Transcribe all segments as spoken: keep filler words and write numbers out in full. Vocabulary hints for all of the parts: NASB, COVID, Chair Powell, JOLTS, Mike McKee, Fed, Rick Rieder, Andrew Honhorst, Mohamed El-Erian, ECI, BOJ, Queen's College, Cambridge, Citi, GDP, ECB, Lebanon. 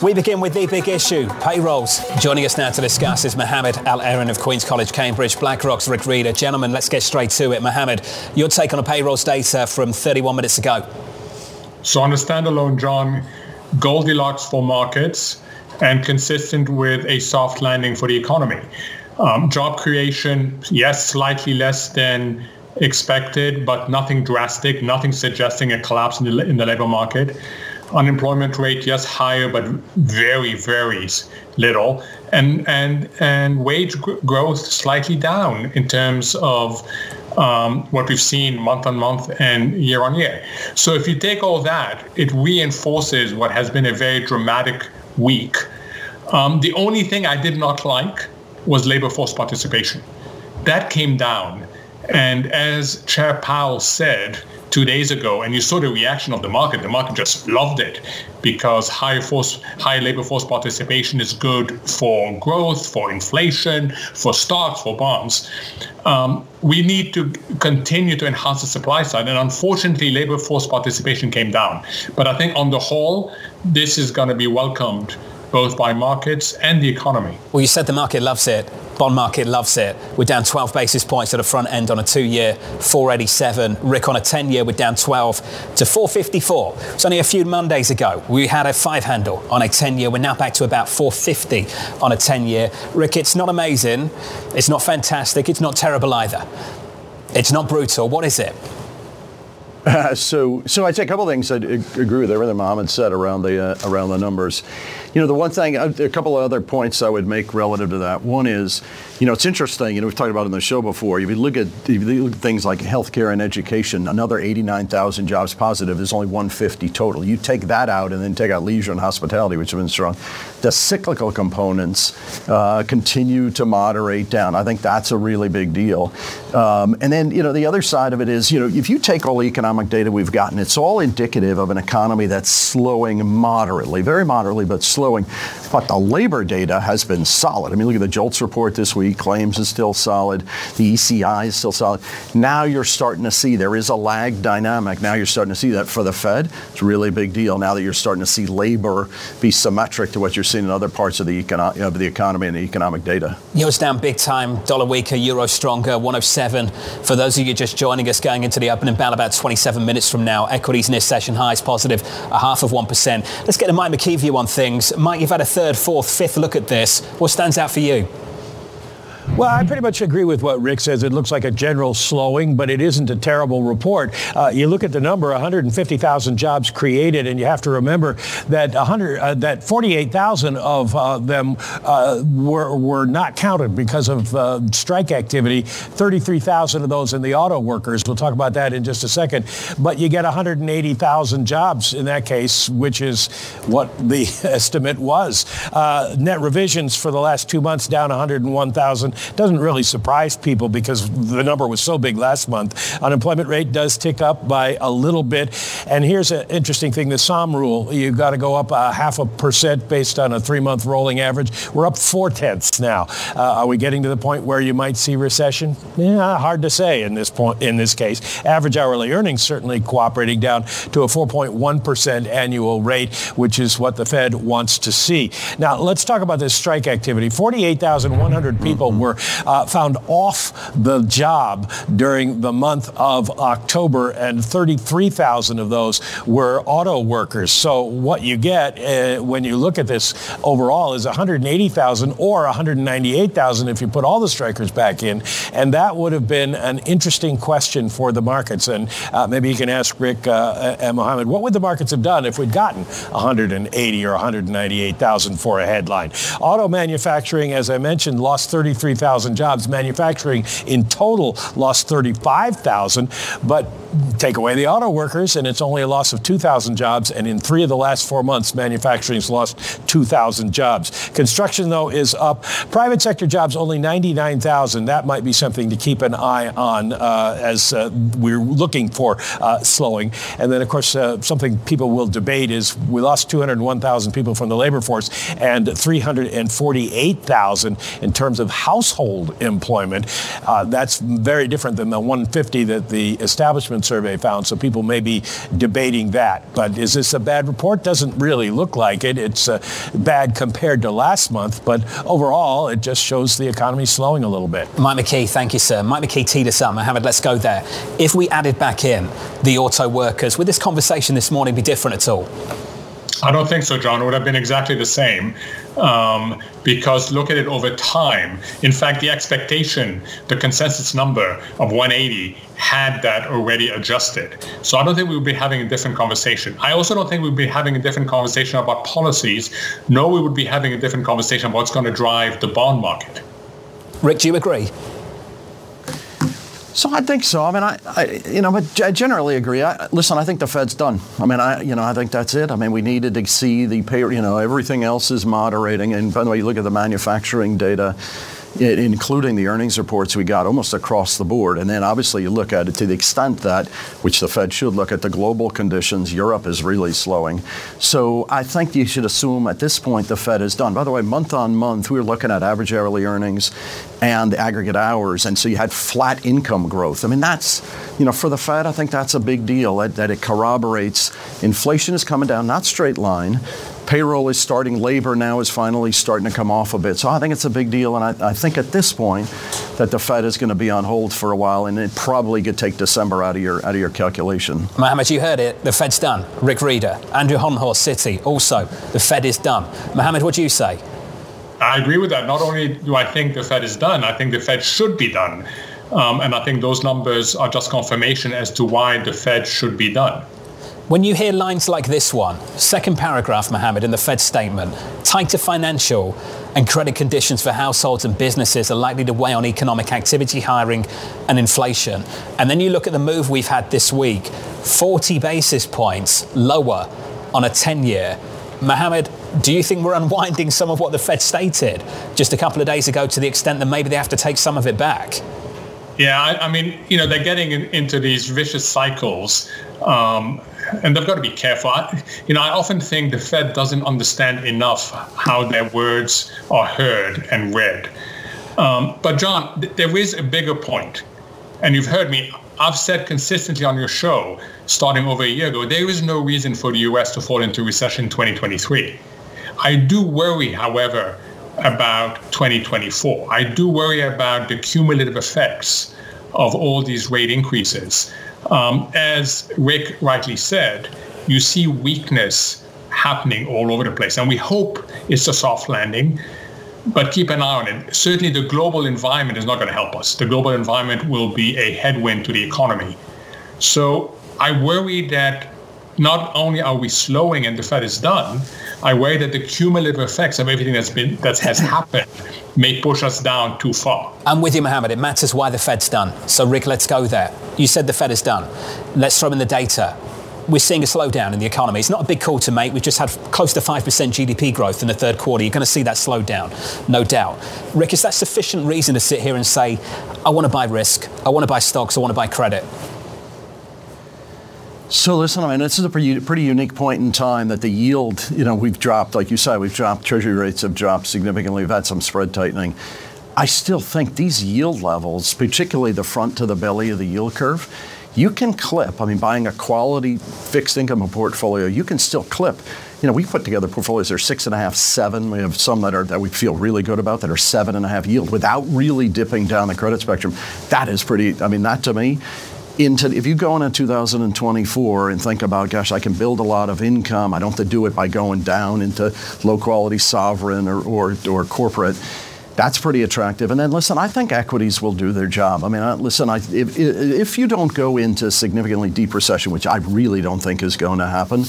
We begin with the big issue, payrolls. Joining us now to discuss is Mohamed El-Erian of Queen's College, Cambridge, BlackRock's Rick Rieder. Gentlemen, let's get straight to it. Mohamed, your take on the payrolls data from thirty-one minutes ago. So on a standalone, John, Goldilocks for markets and consistent with a soft landing for the economy. Um, job creation, yes, slightly less than expected, but nothing drastic, nothing suggesting a collapse in the, in the labor market. Unemployment rate, yes, higher, but very, very little. And and and wage gr- growth slightly down in terms of um, what we've seen month on month and year on year. So if you take all that, it reinforces what has been a very dramatic week. Um, the only thing I did not like was labor force participation. That came down. And as Chair Powell said two days ago, and you saw the reaction of the market, the market just loved it because high force, high labor force participation is good for growth, for inflation, for stocks, for bonds. Um, we need to continue to enhance the supply side. And unfortunately, labor force participation came down. But I think on the whole, this is going to be welcomed both by markets and the economy. Well, you said the market loves it. Bond market loves it. We're down twelve basis points at the front end on a two-year, four eighty-seven. Rick, on a ten-year, we're down twelve to four fifty-four. It's only a few Mondays ago. We had a five handle on a ten-year. We're now back to about four fifty on a ten-year. Rick, it's not amazing. It's not fantastic. It's not terrible either. It's not brutal. What is it? Uh, so, so I'd say a couple of things. I agree with everything Mohamed said around the uh, around the numbers. You know, the one thing, a couple of other points I would make relative to that. One is, you know, it's interesting. You know, we've talked about it on the show before. If you look at, if you look at things like healthcare and education, another eighty-nine thousand jobs positive. There's only one hundred fifty total. You take that out and then take out leisure and hospitality, which have been strong. The cyclical components uh, continue to moderate down. I think that's a really big deal. Um, and then, you know, the other side of it is, you know, if you take all the economic data we've gotten, it's all indicative of an economy that's slowing moderately, very moderately, but slowing. But the labor data has been solid. I mean, look at the JOLTS report this week. Claims is still solid. The E C I is still solid. Now you're starting to see there is a lag dynamic. Now you're starting to see that for the Fed. It's a really big deal now that you're starting to see labor be symmetric to what you're seeing in other parts of the, econo- of the economy and the economic data. You know, it's down big time. Dollar weaker, euro stronger, one oh seven. For those of you just joining us, going into the opening bell about twenty-seven minutes from now, equities near session highs, positive a half of one percent. Let's get a Mike McKee view on things. Mike, you've had a third, fourth, fifth look at this. What stands out for you? Well, I pretty much agree with what Rick says. It looks like a general slowing, but it isn't a terrible report. Uh, you look at the number, one hundred fifty thousand jobs created, and you have to remember that one hundred, uh, that forty-eight thousand of uh, them uh, were were not counted because of uh, strike activity. thirty-three thousand of those in the auto workers. We'll talk about that in just a second. But you get one hundred eighty thousand jobs in that case, which is what the estimate was. Uh, net revisions for the last two months down one hundred one thousand. Doesn't really surprise people because the number was so big last month. Unemployment rate does tick up by a little bit. And here's an interesting thing, the SOM rule. You've got to go up a half a percent based on a three-month rolling average. We're up four-tenths now. Uh, are we getting to the point where you might see recession? Yeah, hard to say in this point. In this case, average hourly earnings certainly cooperating down to a four point one percent annual rate, which is what the Fed wants to see. Now, let's talk about this strike activity. forty-eight thousand one hundred people were Uh, found off the job during the month of October, and thirty-three thousand of those were auto workers. So what you get uh, when you look at this overall is one hundred eighty thousand or one hundred ninety-eight thousand if you put all the strikers back in. And that would have been an interesting question for the markets. And uh, maybe you can ask Rick uh, and Mohamed, what would the markets have done if we'd gotten one hundred eighty or one hundred ninety-eight thousand for a headline? Auto manufacturing, as I mentioned, lost thirty-three thirty-three thousand jobs. Manufacturing in total lost thirty-five thousand, but take away the auto workers and it's only a loss of two thousand jobs. And in three of the last four months, manufacturing's lost two thousand jobs. Construction, though, is up. Private sector jobs only ninety-nine thousand. That might be something to keep an eye on uh, as uh, we're looking for uh, slowing. And then, of course, uh, something people will debate is we lost two hundred one thousand people from the labor force and three hundred forty-eight thousand in terms of household employment. Uh, that's very different than the one hundred fifty that the establishment survey found. So people may be debating that. But is this a bad report? Doesn't really look like it. It's uh, bad compared to last month. But overall, it just shows the economy slowing a little bit. Mike McKee, thank you, sir. Mike McKee teed us up. Mohamed, let's go there. If we added back in the auto workers, would this conversation this morning be different at all? I don't think so, John. It would have been exactly the same um, because look at it over time. In fact, the expectation, the consensus number of one hundred eighty had that already adjusted. So I don't think we would be having a different conversation. I also don't think we would be having a different conversation about policies. No, we would be having a different conversation about what's going to drive the bond market. Rick, do you agree? So I think so. I mean, I, I you know, but I generally agree. I, listen, I think the Fed's done. I mean, I, you know, I think that's it. I mean, we needed to see the pay. You know, everything else is moderating. And by the way, you look at the manufacturing data, it, including the earnings reports we got almost across the board. And then obviously you look at it to the extent that, which the Fed should look at the global conditions. Europe is really slowing. So I think you should assume at this point the Fed is done. By the way, month on month, we were looking at average hourly earnings and the aggregate hours. And so you had flat income growth. I mean, that's, you know, for the Fed, I think that's a big deal that, that it corroborates. Inflation is coming down, not straight line. Payroll is starting. Labor now is finally starting to come off a bit. So I think it's a big deal. And I, I think at this point that the Fed is going to be on hold for a while and it probably could take December out of your out of your calculation. Mohamed, you heard it. The Fed's done. Rick Rieder, Andrew Honhorst, Citi. Also, the Fed is done. Mohamed, what do you say? I agree with that. Not only do I think the Fed is done, I think the Fed should be done. Um, and I think those numbers are just confirmation as to why the Fed should be done. When you hear lines like this one, second paragraph, Mohamed, in the Fed statement, tighter financial and credit conditions for households and businesses are likely to weigh on economic activity, hiring and inflation. And then you look at the move we've had this week, forty basis points lower on a ten-year. Mohamed, do you think we're unwinding some of what the Fed stated just a couple of days ago to the extent that maybe they have to take some of it back? Yeah, I, I mean, you know, they're getting in, into these vicious cycles um, and they've got to be careful. I, you know, I often think the Fed doesn't understand enough how their words are heard and read. Um, but, John, th- there is a bigger point, and you've heard me. I've said consistently on your show, starting over a year ago, there is no reason for the U S to fall into recession in twenty twenty-three. I do worry, however, about twenty twenty-four. I do worry about the cumulative effects of all these rate increases. Um, as Rick rightly said, you see weakness happening all over the place, and we hope it's a soft landing. But keep an eye on it. Certainly the global environment is not going to help us. The global environment will be a headwind to the economy. So I worry that not only are we slowing and the Fed is done, I worry that the cumulative effects of everything that's been that has happened may push us down too far. I'm with you, Mohamed. It matters why the Fed's done. So, Rick, let's go there. You said the Fed is done. Let's throw in the data. We're seeing a slowdown in the economy. It's not a big call to make. We've just had close to five percent G D P growth in the third quarter. You're going to see that slow down, no doubt. Rick, is that sufficient reason to sit here and say, I want to buy risk, I want to buy stocks, I want to buy credit? So listen, I mean, this is a pretty, pretty unique point in time that the yield, you know, we've dropped, like you said, we've dropped, Treasury rates have dropped significantly. We've had some spread tightening. I still think these yield levels, particularly the front to the belly of the yield curve, you can clip. I mean, buying a quality fixed income portfolio, you can still clip. You know, we put together portfolios that are six and a half, seven. We have some that are that we feel really good about that are seven and a half yield without really dipping down the credit spectrum. That is pretty, I mean, that to me, into, if you go into two thousand twenty-four and think about, gosh, I can build a lot of income. I don't have to do it by going down into low quality sovereign or or, or corporate. That's pretty attractive. And then, listen, I think equities will do their job. I mean, I, listen, I, if, if you don't go into significantly deep recession, which I really don't think is going to happen,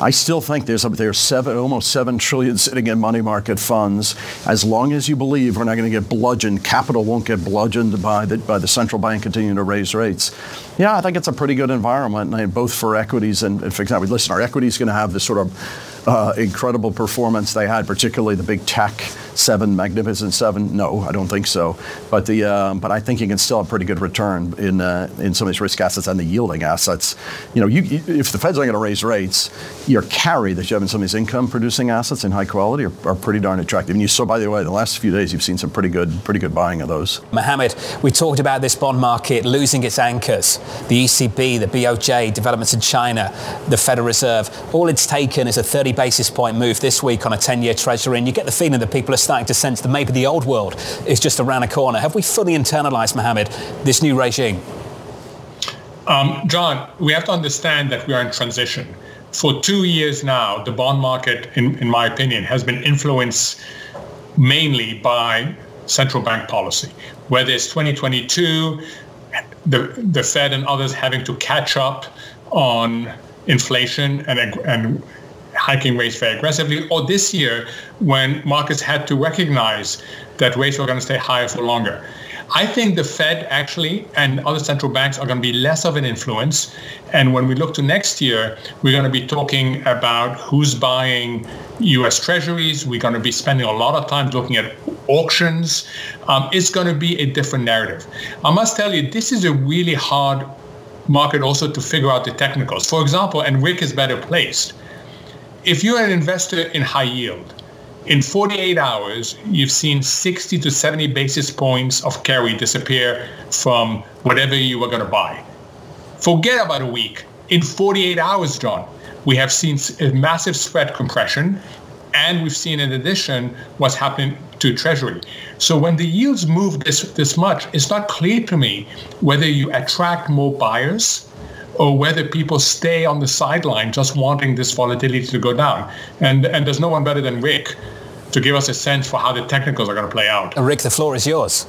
I still think there's up there seven, almost seven trillion sitting in money market funds. As long as you believe we're not going to get bludgeoned, capital won't get bludgeoned by the by the central bank continuing to raise rates. Yeah, I think it's a pretty good environment, and both for equities and, and for example, listen, our equities going to have this sort of uh, incredible performance they had, particularly the big tech seven, magnificent seven. No, I don't think so. But the um, but I think you can still have pretty good return in uh, in some of these risk assets and the yielding assets. You know, you, if the Fed's not going to raise rates, your carry that you have in some of these income-producing assets in high quality are, are pretty darn attractive. And you saw, by the way, the last few days you've seen some pretty good, pretty good buying of those. Mohamed, we talked about this bond market losing its anchors. The E C B, the B O J, developments in China, the Federal Reserve. All it's taken is a thirty basis point move this week on a ten-year treasury, and you get the feeling that people are starting to sense that maybe the old world is just around a corner. Have we fully internalized, Mohamed, this new regime? Um, John, we have to understand that we are in transition. For two years now, the bond market, in, in my opinion, has been influenced mainly by central bank policy, whether it's twenty twenty-two, the, the Fed and others having to catch up on inflation and, and hiking rates very aggressively, or this year when markets had to recognize that rates were going to stay higher for longer. I think the Fed actually and other central banks are going to be less of an influence. And when we look to next year, we're going to be talking about who's buying U S treasuries. We're going to be spending a lot of time looking at auctions. Um, it's going to be a different narrative. I must tell you, this is a really hard market also to figure out the technicals. For example, and Rick is better placed, if you're an investor in high yield, in forty-eight hours, you've seen sixty to seventy basis points of carry disappear from whatever you were going to buy. Forget about a week. In forty-eight hours, John, we have seen a massive spread compression, and we've seen, in addition, what's happening to Treasury. So when the yields move this, this much, it's not clear to me whether you attract more buyers or whether people stay on the sideline just wanting this volatility to go down. And and there's no one better than Rick to give us a sense for how the technicals are going to play out. And Rick, the floor is yours.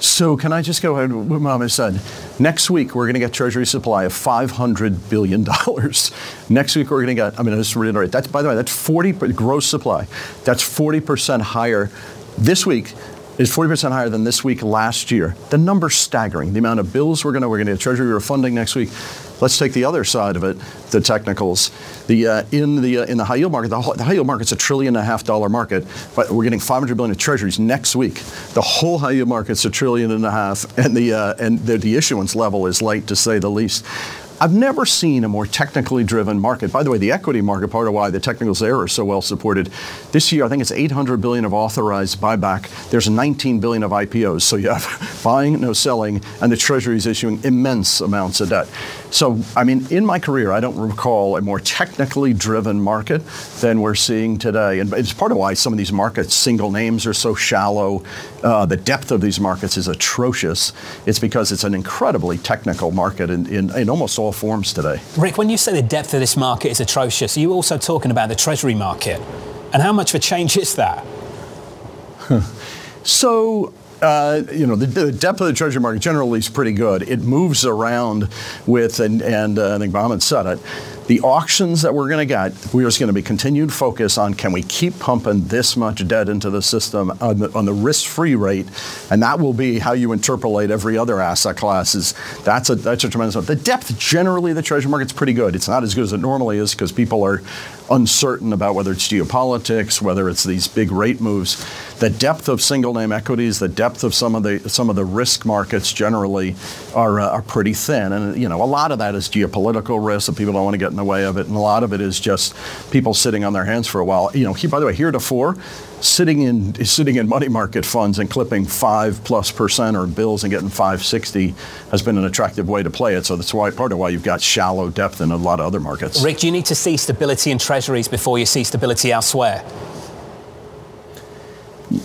So can I just go ahead with what Mom has said? Next week, we're going to get Treasury supply of five hundred billion dollars. Next week, we're going to get, I mean, just to reiterate, that's, by the way, that's forty gross supply. That's forty percent higher this week. Is forty percent higher than this week last year. The number's staggering. The amount of bills we're going to, we're going to get Treasury refunding next week. Let's take the other side of it, the technicals. The uh, in the uh, in the high yield market, the whole, the high yield market's a trillion and a half dollar market, but we're getting five hundred billion of Treasuries next week. The whole high yield market's a trillion and a half, and the uh, and the, the issuance level is light to say the least. I've never seen a more technically driven market. By the way, the equity market, part of why the technicals there are so well supported. This year, I think it's eight hundred billion dollars of authorized buyback. There's nineteen billion dollars of I P Os. So you have buying, no selling, and the Treasury is issuing immense amounts of debt. So, I mean, in my career, I don't recall a more technically driven market than we're seeing today. And it's part of why some of these markets, single names are so shallow. Uh, the depth of these markets is atrocious. It's because it's an incredibly technical market in, in, in almost all forms today. Rick, when you say the depth of this market is atrocious, are you also talking about the Treasury market? And how much of a change is that? So, uh, you know, the, the depth of the Treasury market generally is pretty good. It moves around with, and, and uh, I think Mohamed said it, the auctions that we're going to get, we're just going to be continued focus on can we keep pumping this much debt into the system on the, on the risk-free rate, and that will be how you interpolate every other asset classes. That's a that's a tremendous amount. The depth generally of the Treasury market's pretty good. It's not as good as it normally is because people are uncertain about whether it's geopolitics, whether it's these big rate moves. The depth of single-name equities, the depth of some of the some of the risk markets generally are uh, are pretty thin, and you know a lot of that is geopolitical risk that people don't want to get in the way of it, and a lot of it is just people sitting on their hands for a while. You know, he, by the way, heretofore, sitting in sitting in money market funds and clipping five plus percent or bills and getting five sixty has been an attractive way to play it. So that's why part of why you've got shallow depth in a lot of other markets. Rick, do you need to see stability in treasuries before you see stability elsewhere?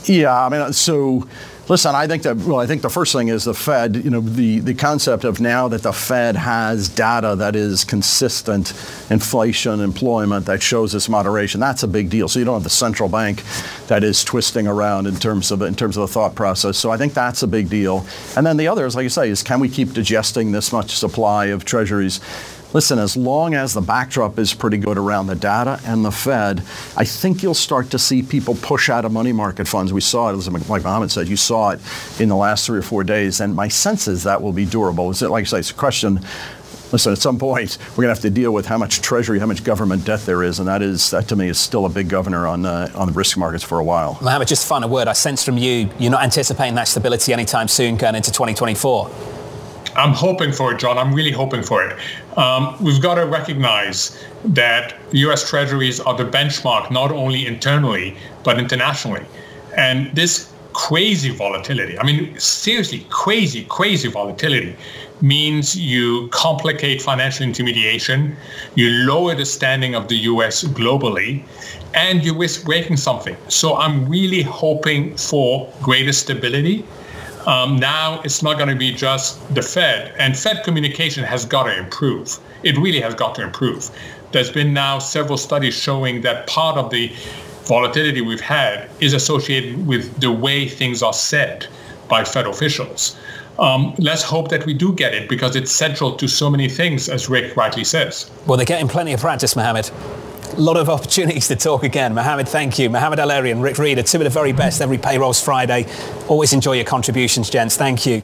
Yeah, I mean, so. Listen, I think that, well, I think the first thing is the Fed, you know, the, the concept of now that the Fed has data that is consistent, inflation, employment, that shows this moderation, that's a big deal. So you don't have the central bank that is twisting around in terms of in terms of the thought process. So I think that's a big deal. And then the other is, like you say, is can we keep digesting this much supply of treasuries? listen, as long as the backdrop is pretty good around the data and the Fed, I think you'll start to see people push out of money market funds. We saw it, like Mohamed said, you saw it in the last three or four days, and my sense is that will be durable. Is it, like I say, it's a question. Listen, at some point, we're going to have to deal with how much Treasury, how much government debt there is, and that is, that to me is still a big governor on uh, on the risk markets for a while. Mohamed, just a final word. I sense from you, you're not anticipating that stability anytime soon going into twenty twenty-four. I'm hoping for it, John. I'm really hoping for it. Um, we've got to recognize that U S Treasuries are the benchmark, not only internally, but internationally. And this crazy volatility, I mean, seriously, crazy, crazy volatility, means you complicate financial intermediation, you lower the standing of the U S globally, and you risk breaking something. So I'm really hoping for greater stability. Um, now it's not going to be just the Fed, and Fed communication has got to improve. It really has got to improve. There's been now several studies showing that part of the volatility we've had is associated with the way things are said by Fed officials. Um, let's hope that we do get it, because it's central to so many things, as Rick rightly says. Well, they're getting plenty of practice, Mohamed. A lot of opportunities to talk again. Mohamed, thank you. Mohamed El-Erian, Rick Rieder, two of the very best. Every payroll's Friday. Always enjoy your contributions, gents. Thank you.